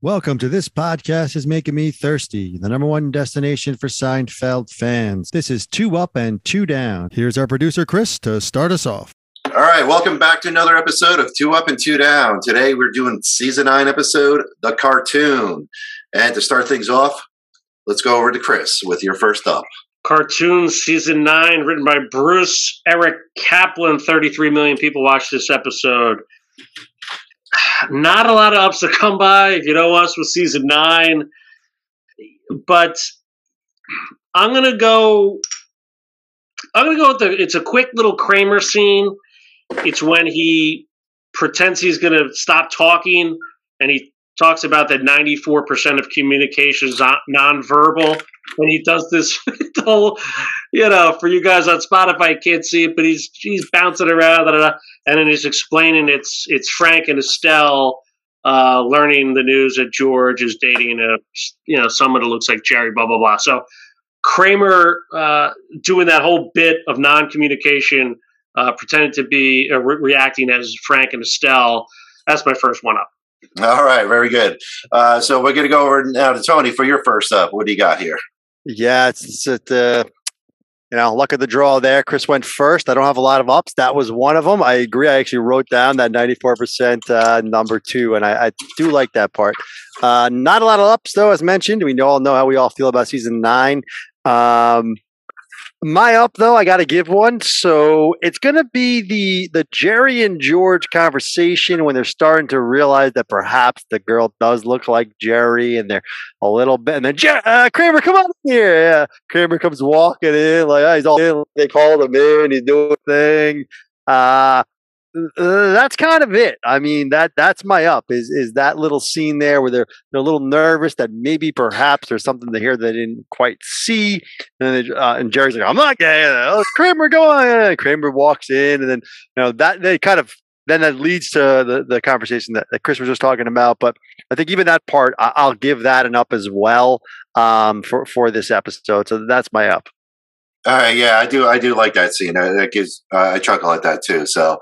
Welcome to This Podcast Is Making Me Thirsty, the #1 destination for Seinfeld fans. This is 2 Up and 2 Down. Here's our producer, Chris, to start us off. All right, welcome back to another episode of 2 Up and 2 Down. Today we're doing Season 9 episode, The Cartoon. And to start things off, let's go over to Chris with your first up. Cartoon Season 9, written by Bruce Eric Kaplan. 33 million people watched this episode. Not a lot of ups to come by if you don't watch with Season 9. But I'm going to go with it's a quick little Kramer scene. It's when he pretends he's going to stop talking, and he talks about that 94% of communication is nonverbal. And he does this whole, for you guys on Spotify, you can't see it, but he's bouncing around, blah, blah, blah, and then he's explaining it's Frank and Estelle learning the news that George is dating someone that looks like Jerry, blah, blah, blah. So Kramer doing that whole bit of non-communication, pretending to be reacting as Frank and Estelle. That's my first one up. All right, very good. So we're going to go over now to Tony for your first up. What do you got here? Yeah, it's luck of the draw there. Chris went first. I don't have a lot of ups. That was one of them. I agree. I actually wrote down that 94% number two, and I do like that part. Not a lot of ups, though, as mentioned. We all know how we all feel about Season 9. My up, though, I got to give one. So it's going to be the Jerry and George conversation when they're starting to realize that perhaps the girl does look like Jerry, and they're a little bit. And then Kramer, come on here. Yeah. Kramer comes walking in like he's all in. They called him in. He's doing a thing. That's kind of it. I mean, that's my up is that little scene there where they're a little nervous that maybe perhaps there's something to hear they didn't quite see. And then and Jerry's like, I'm not gay. Oh, Kramer, go on. And Kramer walks in, and then that they kind of then that leads to the conversation that Chris was just talking about. But I think even that part, I'll give that an up as well for this episode. So that's my up. All right, yeah, I do like that scene. That gives I chuckle at that too. So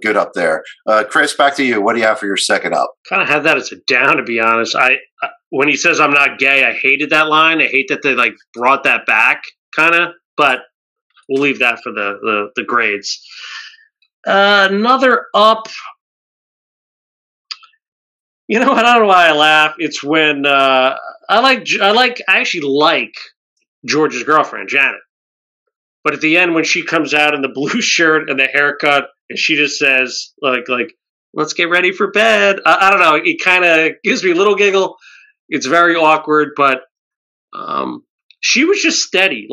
good up there, Chris. Back to you. What do you have for your second up? Kind of have that as a down, to be honest. I when he says I'm not gay, I hated that line. I hate that they brought that back, kind of. But we'll leave that for the grades. Another up. You know what? I don't know why I laugh. It's when I actually like George's girlfriend, Janet. But at the end, when she comes out in the blue shirt and the haircut, and she just says, like, let's get ready for bed. I don't know. It kind of gives me a little giggle. It's very awkward, but she was just steady.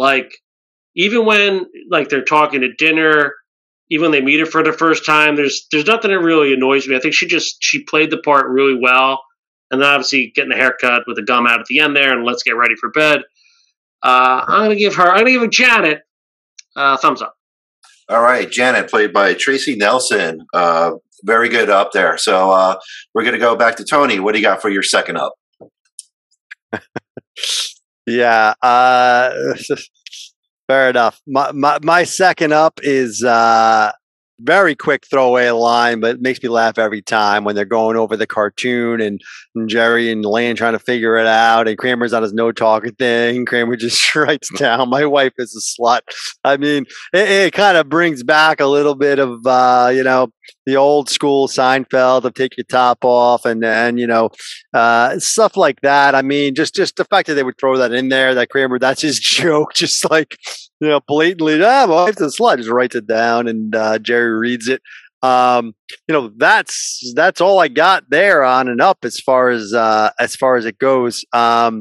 Even when, they're talking at dinner, even when they meet her for the first time, there's nothing that really annoys me. I think she played the part really well. And then obviously getting the haircut with the gum out at the end there and let's get ready for bed. I'm going to give Janet a thumbs up. All right. Janet, played by Tracy Nelson. Very good up there. So we're going to go back to Tony. What do you got for your second up? Yeah. Fair enough. My second up is very quick throwaway line, but it makes me laugh every time when they're going over the cartoon and Jerry and Lane trying to figure it out, and Kramer's on his no talking thing. Kramer just writes down, "My wife is a slut." I mean, it kind of brings back a little bit of the old school Seinfeld of take your top off and stuff like that. I mean, just the fact that they would throw that in there, that Kramer, that's his joke, just like. Blatantly, my wife's a slut. Just writes it down, and Jerry reads it. That's all I got there on and up as far as it goes. That's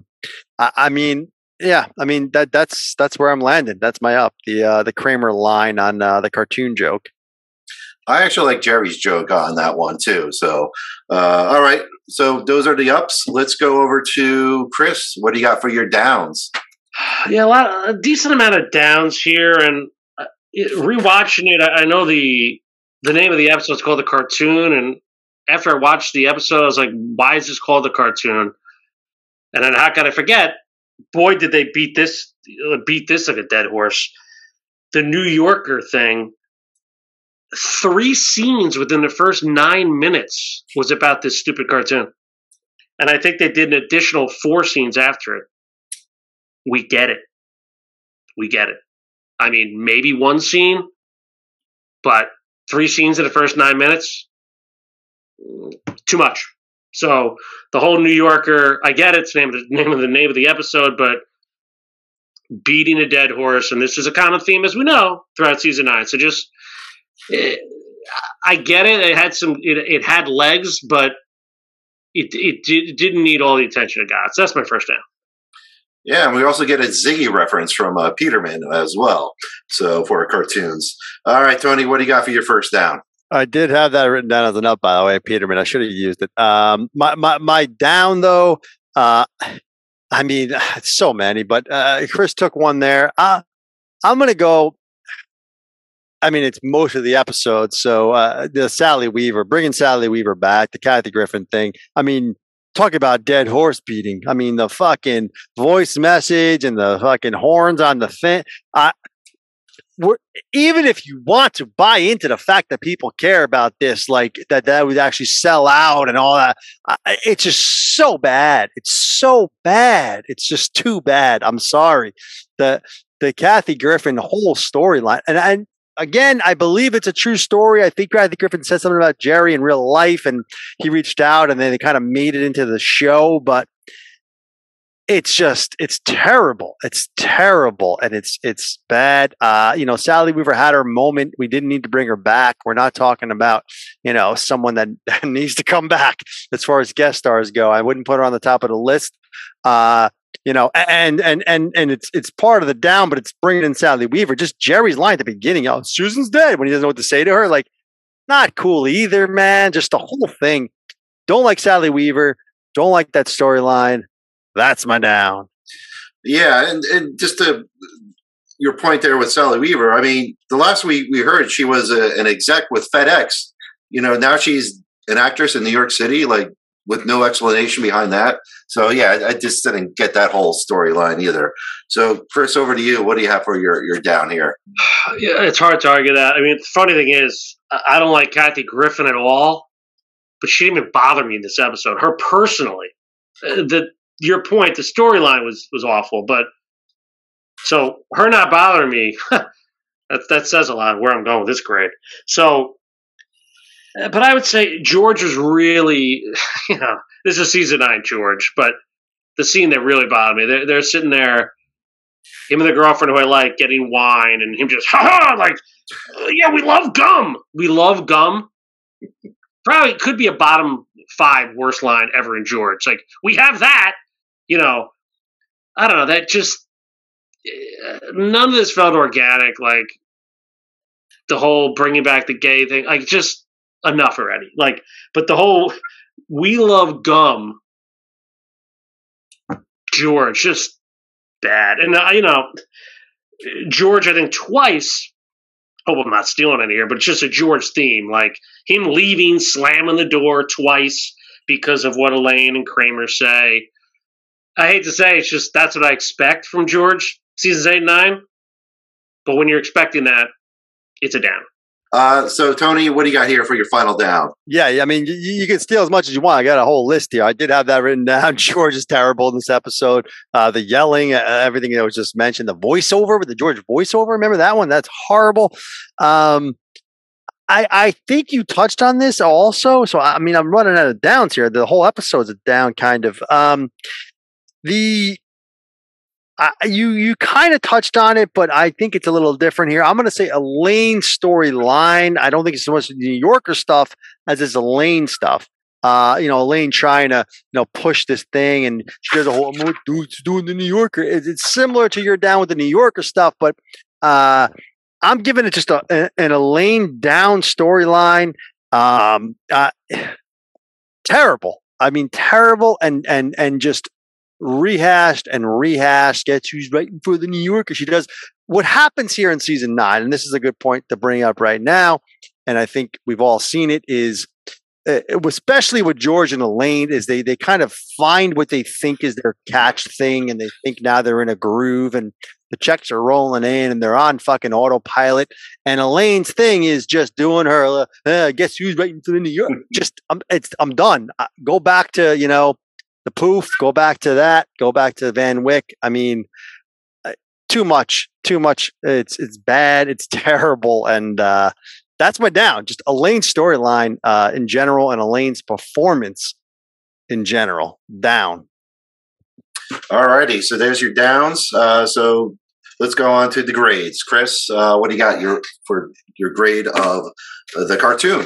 where I'm landing. That's my up. The Kramer line on the cartoon joke. I actually like Jerry's joke on that one too. So, all right. So those are the ups. Let's go over to Chris. What do you got for your downs? Yeah, a decent amount of downs here, and rewatching it, I know the name of the episode is called The Cartoon, and after I watched the episode, I was like, why is this called The Cartoon? And then how could I forget? Boy, did they beat this like a dead horse. The New Yorker thing, 3 scenes within the first 9 minutes was about this stupid cartoon. And I think they did an additional 4 scenes after it. We get it. We get it. I mean, maybe 1 scene, but 3 scenes in the first 9 minutes, too much. So the whole New Yorker, I get it, it's the name of the episode, but beating a dead horse, and this is a common theme, as we know, throughout season 9. So just, I get it. It had legs, but it didn't need all the attention it got. So that's my first down. Yeah, and we also get a Ziggy reference from Peterman as well. So for cartoons. All right, Tony, what do you got for your first down? I did have that written down as a note, by the way, Peterman. I should have used it. My down, though, I mean, so many, but Chris took one there. I'm going to go. I mean, it's most of the episodes. So the Sally Weaver, bringing Sally Weaver back, the Kathy Griffin thing. I mean, talk about dead horse beating. I mean, the fucking voice message and the fucking horns on the fence. Even if you want to buy into the fact that people care about this, like that would actually sell out and all that, it's just so bad. It's so bad. It's just too bad. I'm sorry. The Kathy Griffin whole storyline, and again, I believe it's a true story. I think Kathy Griffin said something about Jerry in real life, and he reached out, and then they kind of made it into the show. But it's just, it's terrible. It's terrible, and it's bad. You know, Sally Weaver had her moment. We didn't need to bring her back. We're not talking about, you know, someone that needs to come back as far as guest stars go. I wouldn't put her on the top of the list. You know, and it's part of the down, but it's bringing in Sally Weaver. Just Jerry's line at the beginning, oh, Susan's dead, when he doesn't know what to say to her. Like, not cool either, man. Just the whole thing. Don't like Sally Weaver. Don't like that storyline. That's my down. Yeah, and just to your point there with Sally Weaver, I mean, the last we heard, she was an exec with FedEx. You know, now she's an actress in New York City, like, with no explanation behind that. So, yeah, I just didn't get that whole storyline either. So, Chris, over to you. What do you have for your down here? Yeah, it's hard to argue that. I mean, the funny thing is, I don't like Kathy Griffin at all, but she didn't even bother me in this episode. Her personally, your point, the storyline was awful. But so her not bothering me, that says a lot of where I'm going with this grade. So, but I would say George was really, you know, this is season 9 George, but the scene that really bothered me, they're sitting there, him and the girlfriend who I like, getting wine, and him just, like, yeah, we love gum. We love gum. Probably could be a bottom 5 worst line ever in George. Like, we have that, you know, I don't know, that just, none of this felt organic, like the whole bringing back the gay thing, like just, enough already. Like, but the whole we love gum George, just bad. And you know, George, I think twice, hope I'm not stealing any here, but it's just a George theme, like him leaving, slamming the door twice because of what Elaine and Kramer say. I hate to say, it's just, that's what I expect from George seasons 8 and 9, but when you're expecting that, it's a down. So, Tony, what do you got here for your final down? Yeah, I mean, you can steal as much as you want. I got a whole list here. I did have that written down. George is terrible in this episode. The yelling, everything that was just mentioned, the voiceover with the George voiceover. Remember that one? That's horrible. I think you touched on this also. So, I mean, I'm running out of downs here. The whole episode's a down, kind of. You kind of touched on it, but I think it's a little different here. I'm going to say Elaine's storyline. I don't think it's so much New Yorker stuff as it's Elaine stuff. You know, Elaine trying to, you know, push this thing, and she does a whole dude's doing the New Yorker. It's similar to your down with the New Yorker stuff, but I'm giving it just an Elaine down storyline. Terrible. I mean, terrible, and just rehashed and rehashed. Gets you writing for the New Yorker. She does what happens here in season 9, and this is a good point to bring up right now. And I think we've all seen it, is especially with George and Elaine, is they kind of find what they think is their catch thing, and they think now they're in a groove, and the checks are rolling in, and they're on fucking autopilot. And Elaine's thing is just doing her guess who's writing for the New Yorker. Just I'm done. Go back to, you know, The Poof, go back to that, go back to Van Wyck. I mean, too much. It's bad. It's terrible. And that's my down. Just Elaine's storyline in general and Elaine's performance in general. Down. All righty. So there's your downs. So let's go on to the grades. Chris, what do you got for your grade of the cartoon?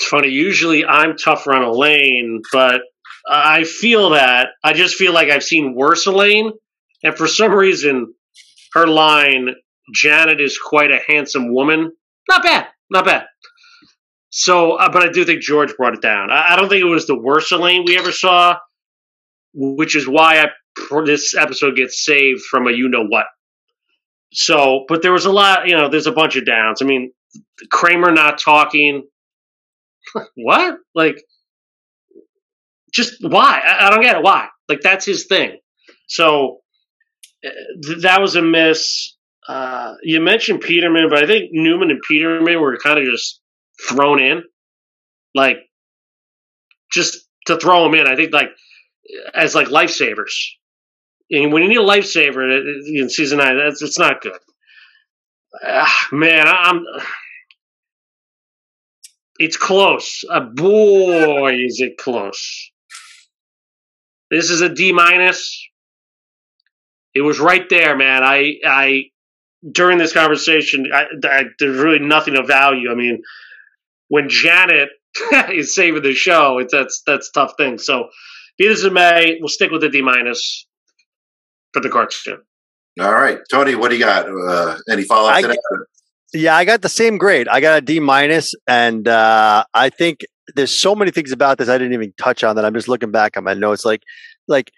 It's funny. Usually I'm tougher on Elaine, but I feel that. I just feel like I've seen worse Elaine. And for some reason, her line, Janet is quite a handsome woman. Not bad. Not bad. So, but I do think George brought it down. I don't think it was the worst Elaine we ever saw, which is why this episode gets saved from a you-know-what. So, but there was a lot, you know, there's a bunch of downs. I mean, Kramer not talking. What? Like, just why? I don't get it. Why? Like, that's his thing. So that was a miss. You mentioned Peterman, but I think Newman and Peterman were kind of just thrown in. Like, just to throw them in, I think, like, as, like, lifesavers. And when you need a lifesaver in Season 9, it's not good. Man, it's close. Boy, is it close. This is a D-. It was right there, man. I during this conversation, there's really nothing of value. I mean, when Janet is saving the show, that's a tough thing. So, be this as it may, we'll stick with the D- for the cartoon. All right, Tony, what do you got? Any follow up to that? Yeah, I got the same grade. I got a D-, and I think there's so many things about this I didn't even touch on that I'm just looking back on my notes, like.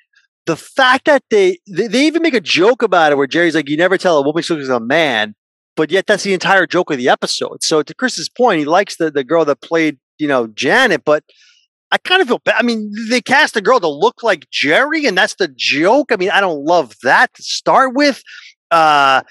The fact that they even make a joke about it where Jerry's like, you never tell a woman she looks like a man, but yet that's the entire joke of the episode. So to Chris's point, he likes the girl that played, you know, Janet, but I kind of feel bad. I mean, they cast a girl to look like Jerry and that's the joke. I mean, I don't love that to start with. The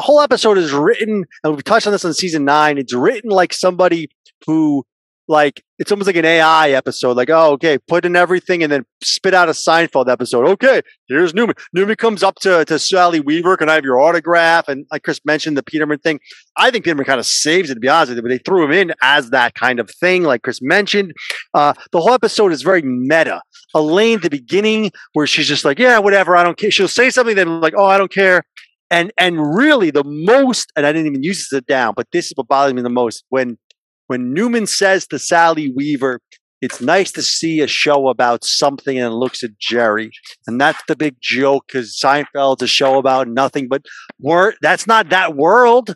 whole episode is written, and we touched on this on Season 9, it's written like somebody who, like, it's almost like an AI episode. Like, oh, okay, put in everything and then spit out a Seinfeld episode. Okay, here's Newman. Newman comes up to Sally Weaver. Can I have your autograph? And like Chris mentioned, the Peterman thing. I think Peterman kind of saves it, to be honest with you, but they threw him in as that kind of thing, like Chris mentioned. The whole episode is very meta. Elaine, the beginning, where she's just like, yeah, whatever, I don't care. She'll say something, then like, oh, I don't care. And really the most, and I didn't even use this down, but this is what bothers me the most, when Newman says to Sally Weaver, it's nice to see a show about something, and looks at Jerry. And that's the big joke, because Seinfeld's a show about nothing, but that's not that world.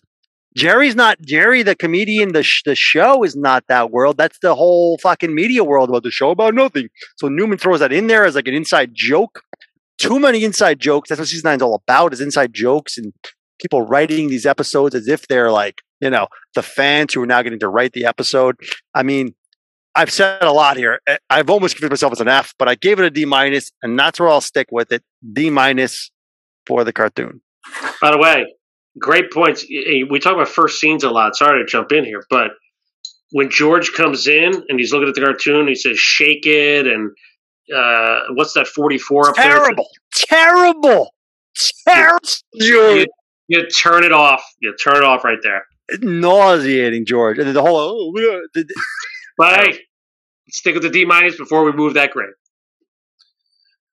Jerry's not Jerry, the comedian. The show is not that world. That's the whole fucking media world about the show about nothing. So Newman throws that in there as like an inside joke. Too many inside jokes. That's what Season 9 is all about, is inside jokes and people writing these episodes as if they're like, you know, the fans who are now getting to write the episode. I mean, I've said a lot here. I've almost given myself as an F, but I gave it a D-, and that's where I'll stick with it. D- for the cartoon. By the way, great points. We talk about first scenes a lot. Sorry to jump in here, but when George comes in and he's looking at the cartoon, he says, shake it. And what's that 44 up there? Terrible. You turn it off. You turn it off right there. Nauseating, George. And the whole but hey, stick with the D- before we move that grade.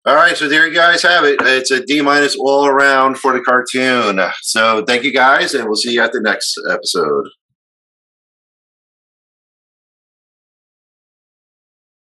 All right, so there you guys have it. It's a D- all around for the cartoon. So thank you guys, and we'll see you at the next episode.